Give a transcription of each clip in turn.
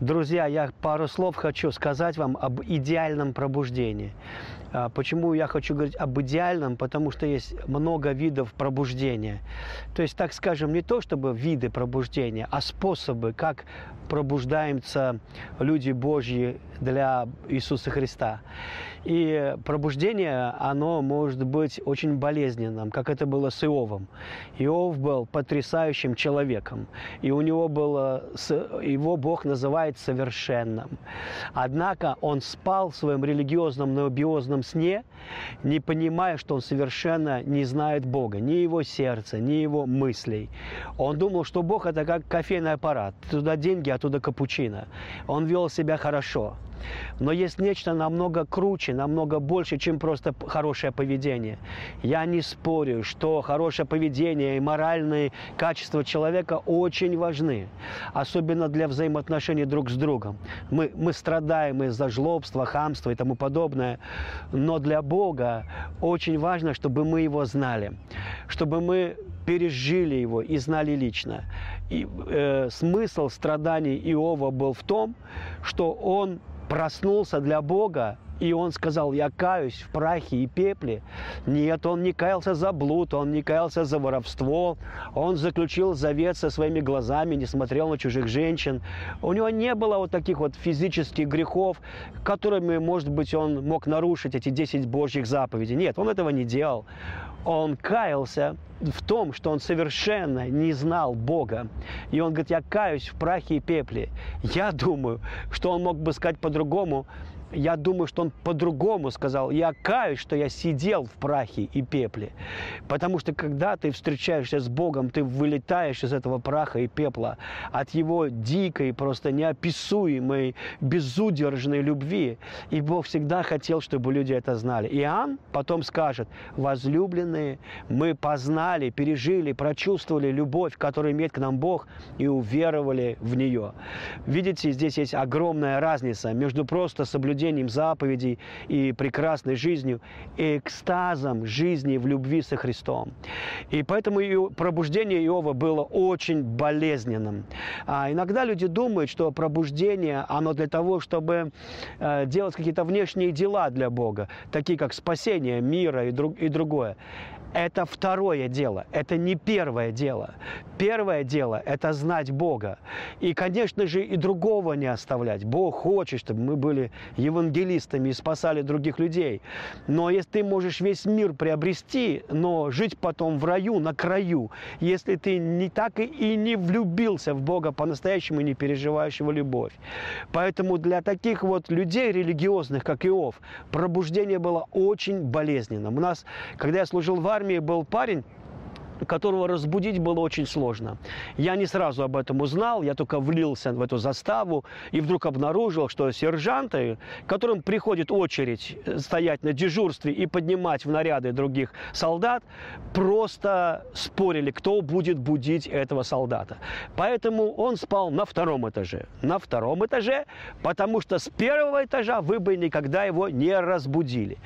Друзья, я пару слов хочу сказать вам об идеальном пробуждении. Почему я хочу говорить об идеальном? Потому что есть много видов пробуждения. То есть, так скажем, не то чтобы виды пробуждения, а способы, как пробуждаемся люди Божьи для Иисуса Христа. И пробуждение, оно может быть очень болезненным, как это было с Иовом. Иов был потрясающим человеком, и у него было, его Бог называет совершенным. Однако он спал в своем религиозном, нобиозном сне, не понимая, что он совершенно не знает Бога, ни его сердца, ни его мыслей. Он думал, что Бог – это как кофейный аппарат, туда деньги, оттуда капучино. Он вел себя хорошо. Но есть нечто намного круче, намного больше, чем просто хорошее поведение. Я не спорю, что хорошее поведение и моральные качества человека очень важны, особенно для взаимоотношений друг с другом. Мы страдаем из-за жлобства, хамства и тому подобное, но для Бога очень важно, чтобы мы Его знали, чтобы мы пережили Его и знали лично. И, смысл страданий Иова был в том, что он проснулся для Бога, и он сказал: «Я каюсь в прахе и пепле». Нет, он не каялся за блуд, он не каялся за воровство, он заключил завет со своими глазами, не смотрел на чужих женщин. У него не было вот таких вот физических грехов, которыми, может быть, он мог нарушить эти 10 Божьих заповедей. Нет, он этого не делал. Он каялся в том, что он совершенно не знал Бога. И он говорит: «Я каюсь в прахе и пепле». Я думаю, что он мог бы сказать по-другому. Я думаю, что он по-другому сказал: «Я каюсь, что я сидел в прахе и пепле». Потому что когда ты встречаешься с Богом, ты вылетаешь из этого праха и пепла, от его дикой, просто неописуемой, безудержной любви. И Бог всегда хотел, чтобы люди это знали. Иоанн потом скажет: «Возлюбленные, мы познали, пережили, прочувствовали любовь, которую имеет к нам Бог, и уверовали в нее». Видите, здесь есть огромная разница между просто соблюдением заповедей и прекрасной жизнью, и экстазом жизни в любви со Христом. И поэтому пробуждение Иова было очень болезненным. Иногда люди думают, что пробуждение, оно для того, чтобы делать какие-то внешние дела для Бога, такие как спасение мира и другое. Это второе дело, это не первое дело. Первое дело – это знать Бога. И, конечно же, и другого не оставлять. Бог хочет, чтобы мы были евангелистами и спасали других людей. Но если ты можешь весь мир приобрести, но жить потом в раю, на краю, если ты не так и не влюбился в Бога по-настоящему, не переживаешь его любовь. Поэтому для таких вот людей религиозных, как Иов, пробуждение было очень болезненным. У нас, когда я служил в армии, был парень, которого разбудить было очень сложно. Я не сразу об этом узнал, я только влился в эту заставу и вдруг обнаружил, что сержанты, которым приходит очередь стоять на дежурстве и поднимать в наряды других солдат, просто спорили, кто будет будить этого солдата. Поэтому он спал на втором этаже. На втором этаже, потому что с первого этажа вы бы никогда его не разбудили.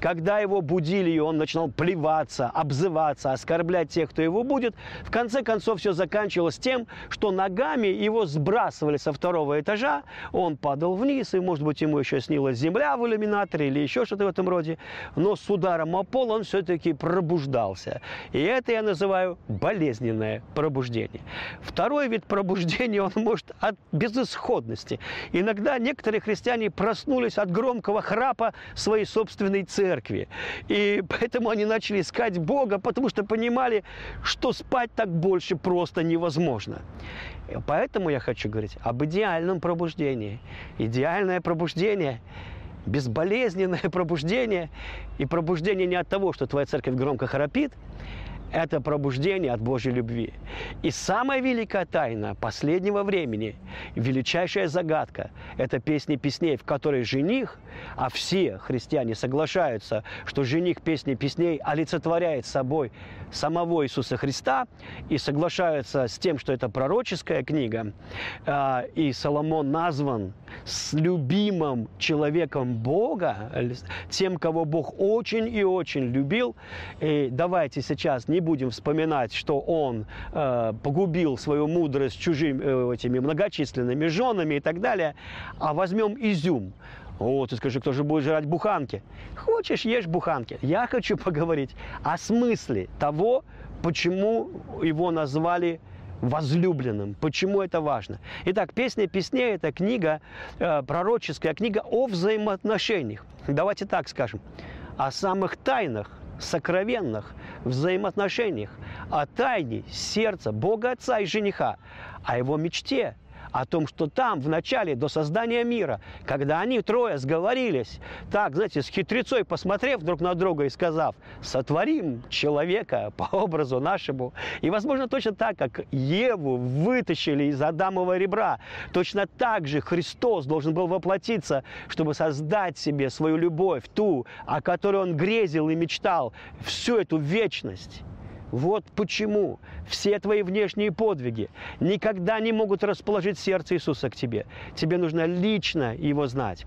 Когда его будили, и он начинал плеваться, обзываться, оскорблять тех, кто его будет, в конце концов все заканчивалось тем, что ногами его сбрасывали со второго этажа, он падал вниз, и, может быть, ему еще снилась земля в иллюминаторе или еще что-то в этом роде, но с ударом о пол он все-таки пробуждался. И это я называю болезненное пробуждение. Второй вид пробуждения, он может от безысходности. Иногда некоторые христиане проснулись от громкого храпа своей собственной церкви, и поэтому они начали искать Бога, потому что понимали, что спать так больше просто невозможно. Поэтому я хочу говорить об идеальном пробуждении. Идеальное пробуждение, безболезненное пробуждение. И пробуждение не от того, что твоя церковь громко храпит, это пробуждение от Божьей любви. И самая великая тайна последнего времени, величайшая загадка – это «Песни Песней», в которой жених, а все христиане соглашаются, что жених «Песни Песней» олицетворяет собой самого Иисуса Христа, и соглашаются с тем, что это пророческая книга, и Соломон назван с любимым человеком Бога, тем, кого Бог очень и очень любил. И давайте сейчас не не будем вспоминать, что он погубил свою мудрость чужими этими многочисленными женами и так далее, а возьмем изюм. О, ты скажи, кто же будет жрать буханки? Хочешь, ешь буханки. Я хочу поговорить о смысле того, почему его назвали возлюбленным, почему это важно. Итак, «Песня Песней» – это книга, пророческая книга о взаимоотношениях. Давайте так скажем, о самых тайнах, сокровенных взаимоотношениях, о тайне сердца Бога Отца и жениха, о его мечте, о том, что там, в начале, до создания мира, когда они трое сговорились, так, знаете, с хитрецой посмотрев друг на друга и сказав: сотворим человека по образу нашему. И, возможно, точно так, как Еву вытащили из Адамова ребра, точно так же Христос должен был воплотиться, чтобы создать себе свою любовь, ту, о которой он грезил и мечтал всю эту вечность. Вот почему все твои внешние подвиги никогда не могут расположить сердце Иисуса к тебе. Тебе нужно лично его знать.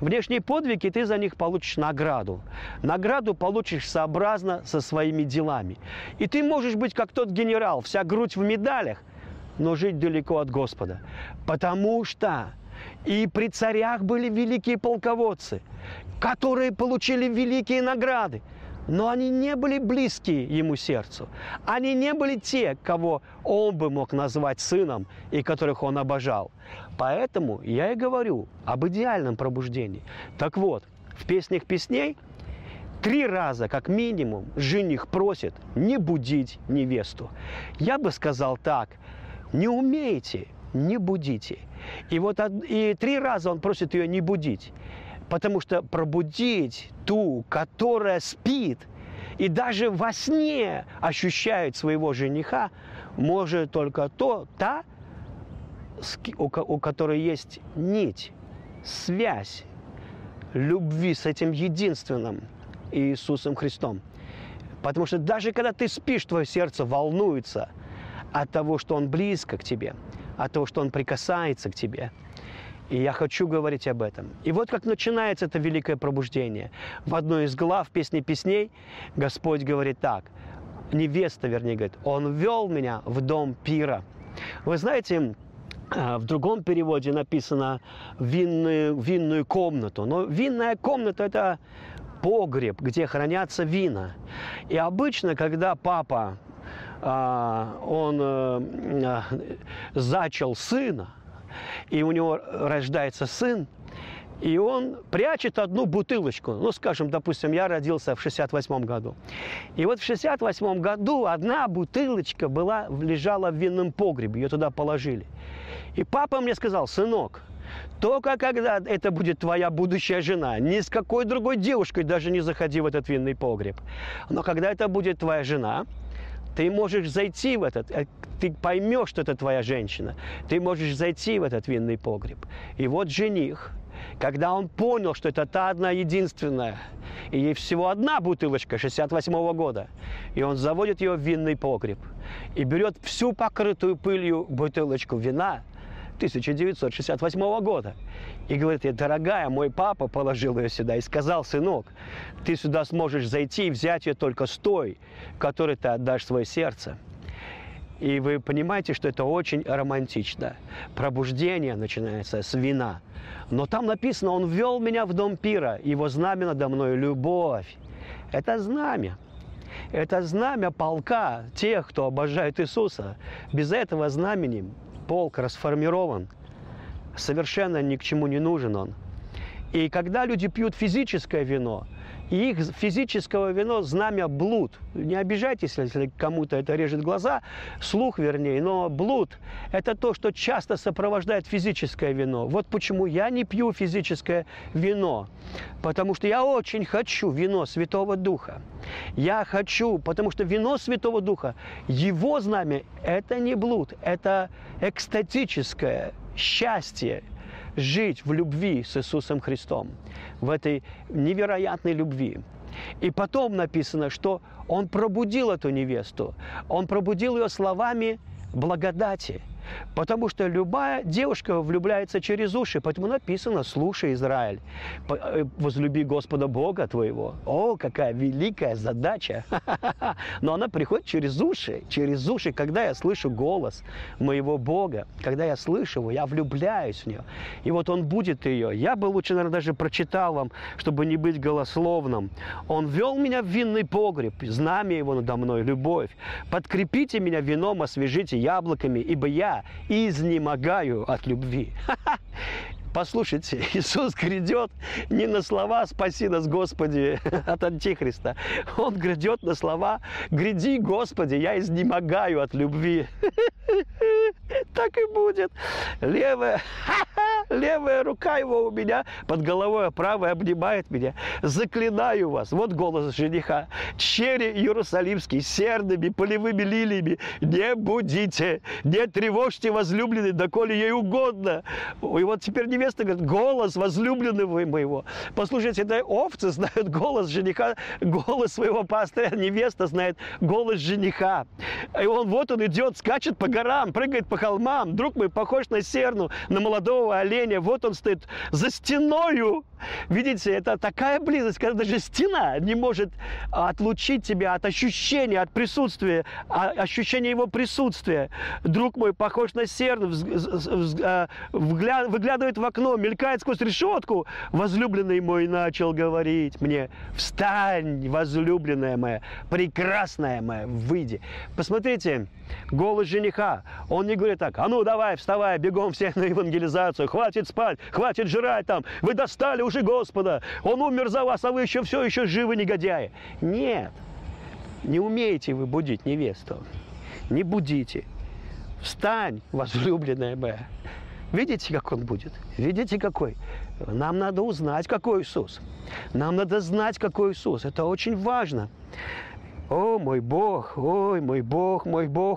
Внешние подвиги, ты за них получишь награду. Награду получишь сообразно со своими делами. И ты можешь быть как тот генерал, вся грудь в медалях, но жить далеко от Господа. Потому что и при царях были великие полководцы, которые получили великие награды. Но они не были близки ему сердцу. Они не были те, кого он бы мог назвать сыном и которых он обожал. Поэтому я и говорю об идеальном пробуждении. Так вот, в «Песнях Песней» 3 раза, как минимум, жених просит не будить невесту. Я бы сказал так: не умеете, не будите. И 3 раза он просит ее не будить. Потому что пробудить ту, которая спит и даже во сне ощущает своего жениха, может только та, у которой есть нить, связь любви с этим единственным Иисусом Христом. Потому что даже когда ты спишь, твое сердце волнуется от того, что он близко к тебе, от того, что он прикасается к тебе. И я хочу говорить об этом. И вот как начинается это великое пробуждение. В одной из глав «Песни Песней» Господь говорит так. Невеста, вернее, говорит: «Он вел меня в дом пира». Вы знаете, в другом переводе написано «винную комнату». Но винная комната – это погреб, где хранятся вина. И обычно, когда папа, он зачал сына, и у него рождается сын, и он прячет одну бутылочку. Ну, скажем, допустим, я родился в 68 году. И вот в 68 году одна бутылочка лежала в винном погребе, ее туда положили. И папа мне сказал: сынок, только когда это будет твоя будущая жена, ни с какой другой девушкой даже не заходи в этот винный погреб. Но когда это будет твоя жена, ты можешь зайти в этот, ты поймешь, что это твоя женщина, ты можешь зайти в этот винный погреб. И вот жених, когда он понял, что это та одна единственная, и ей всего одна бутылочка 68-го года, и он заводит ее в винный погреб и берет всю покрытую пылью бутылочку вина 1968 года. И говорит ей: дорогая, мой папа положил ее сюда и сказал: сынок, ты сюда сможешь зайти и взять ее только с той, которой ты отдашь свое сердце. И вы понимаете, что это очень романтично. Пробуждение начинается с вина. Но там написано: он ввел меня в дом пира, его знамя надо мной – любовь. Это знамя. Это знамя полка тех, кто обожает Иисуса. Без этого знамени полк расформирован, совершенно ни к чему не нужен он. И когда люди пьют физическое вино, и их физического вино знамя блуд. Не обижайтесь, если кому-то это режет глаза, слух вернее, но блуд – это то, что часто сопровождает физическое вино. Вот почему я не пью физическое вино. Потому что я очень хочу вино Святого Духа. Я хочу, потому что вино Святого Духа, его знамя – это не блуд, это экстатическое счастье. Жить в любви с Иисусом Христом, в этой невероятной любви. И потом написано, что он пробудил эту невесту, он пробудил ее словами благодати. Потому что любая девушка влюбляется через уши, поэтому написано: «Слушай, Израиль, возлюби Господа Бога твоего». О, какая великая задача! Но она приходит через уши, через уши. Когда я слышу голос моего Бога, когда я слышу его, я влюбляюсь в нее. И вот он будет ее. Я бы лучше, наверное, даже прочитал вам, чтобы не быть голословным. «Он вел меня в винный погреб, знамя его надо мной — любовь. Подкрепите меня вином, освежите яблоками, ибо я изнемогаю от любви». Послушайте, Иисус грядет не на слова «Спаси нас, Господи, от Антихриста». Он грядет на слова «Гряди, Господи, я изнемогаю от любви». Так и будет. Левая рука его у меня под головой, а правая обнимает меня. «Заклинаю вас». Вот голос жениха. «Чери иерусалимские, серными, полевыми лилиями не будите, не тревожьте возлюбленный, доколе ей угодно». И вот теперь не говорит: «Голос возлюбленного моего». Послушайте, это овцы знают голос жениха, голос своего пастыря, невеста знает голос жениха. И вот он идет, скачет по горам, прыгает по холмам. Друг мой похож на серну, на молодого оленя. Вот он стоит за стеною. Видите, это такая близость, когда даже стена не может отлучить тебя от ощущения, от присутствия, ощущения его присутствия. Друг мой похож на серну, выглядывает в окно, мелькает сквозь решетку. Возлюбленный мой начал говорить мне: «Встань, возлюбленная моя, прекрасная моя, выйди». Посмотрите, голос жениха. Он не говорит так: «А ну, давай, вставай, бегом всех на евангелизацию, хватит спать, хватит жрать там, вы достали уже Господа, он умер за вас, а вы еще все еще живы, негодяи». Нет, не умеете вы будить невесту, не будите. «Встань, возлюбленная моя». Видите, как он будет? Видите, какой? Нам надо узнать, какой Иисус. Нам надо знать, какой Иисус. Это очень важно. «О, мой Бог, ой, мой Бог»,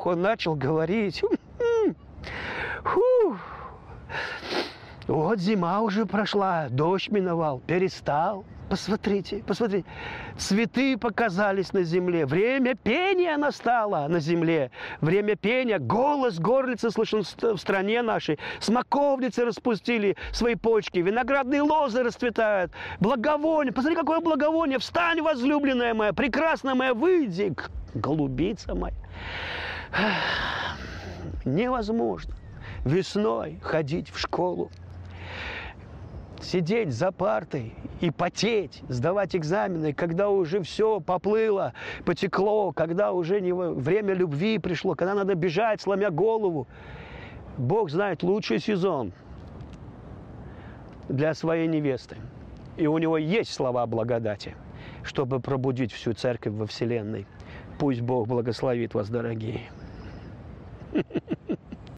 он начал говорить. Фу. «Вот зима уже прошла, дождь миновал, перестал». Посмотрите, посмотрите. «Цветы показались на земле, время пения настало на земле, время пения, голос горлицы слышен в стране нашей, смоковницы распустили свои почки, виноградные лозы расцветают, благовоние». Посмотри, какое благовоние. «Встань, возлюбленная моя, прекрасная моя, выйди, голубица моя». Невозможно весной ходить в школу, сидеть за партой и потеть, сдавать экзамены, когда уже все поплыло, потекло, когда уже время любви пришло, когда надо бежать, сломя голову. Бог знает лучший сезон для своей невесты. И у него есть слова благодати, чтобы пробудить всю церковь во вселенной. Пусть Бог благословит вас, дорогие.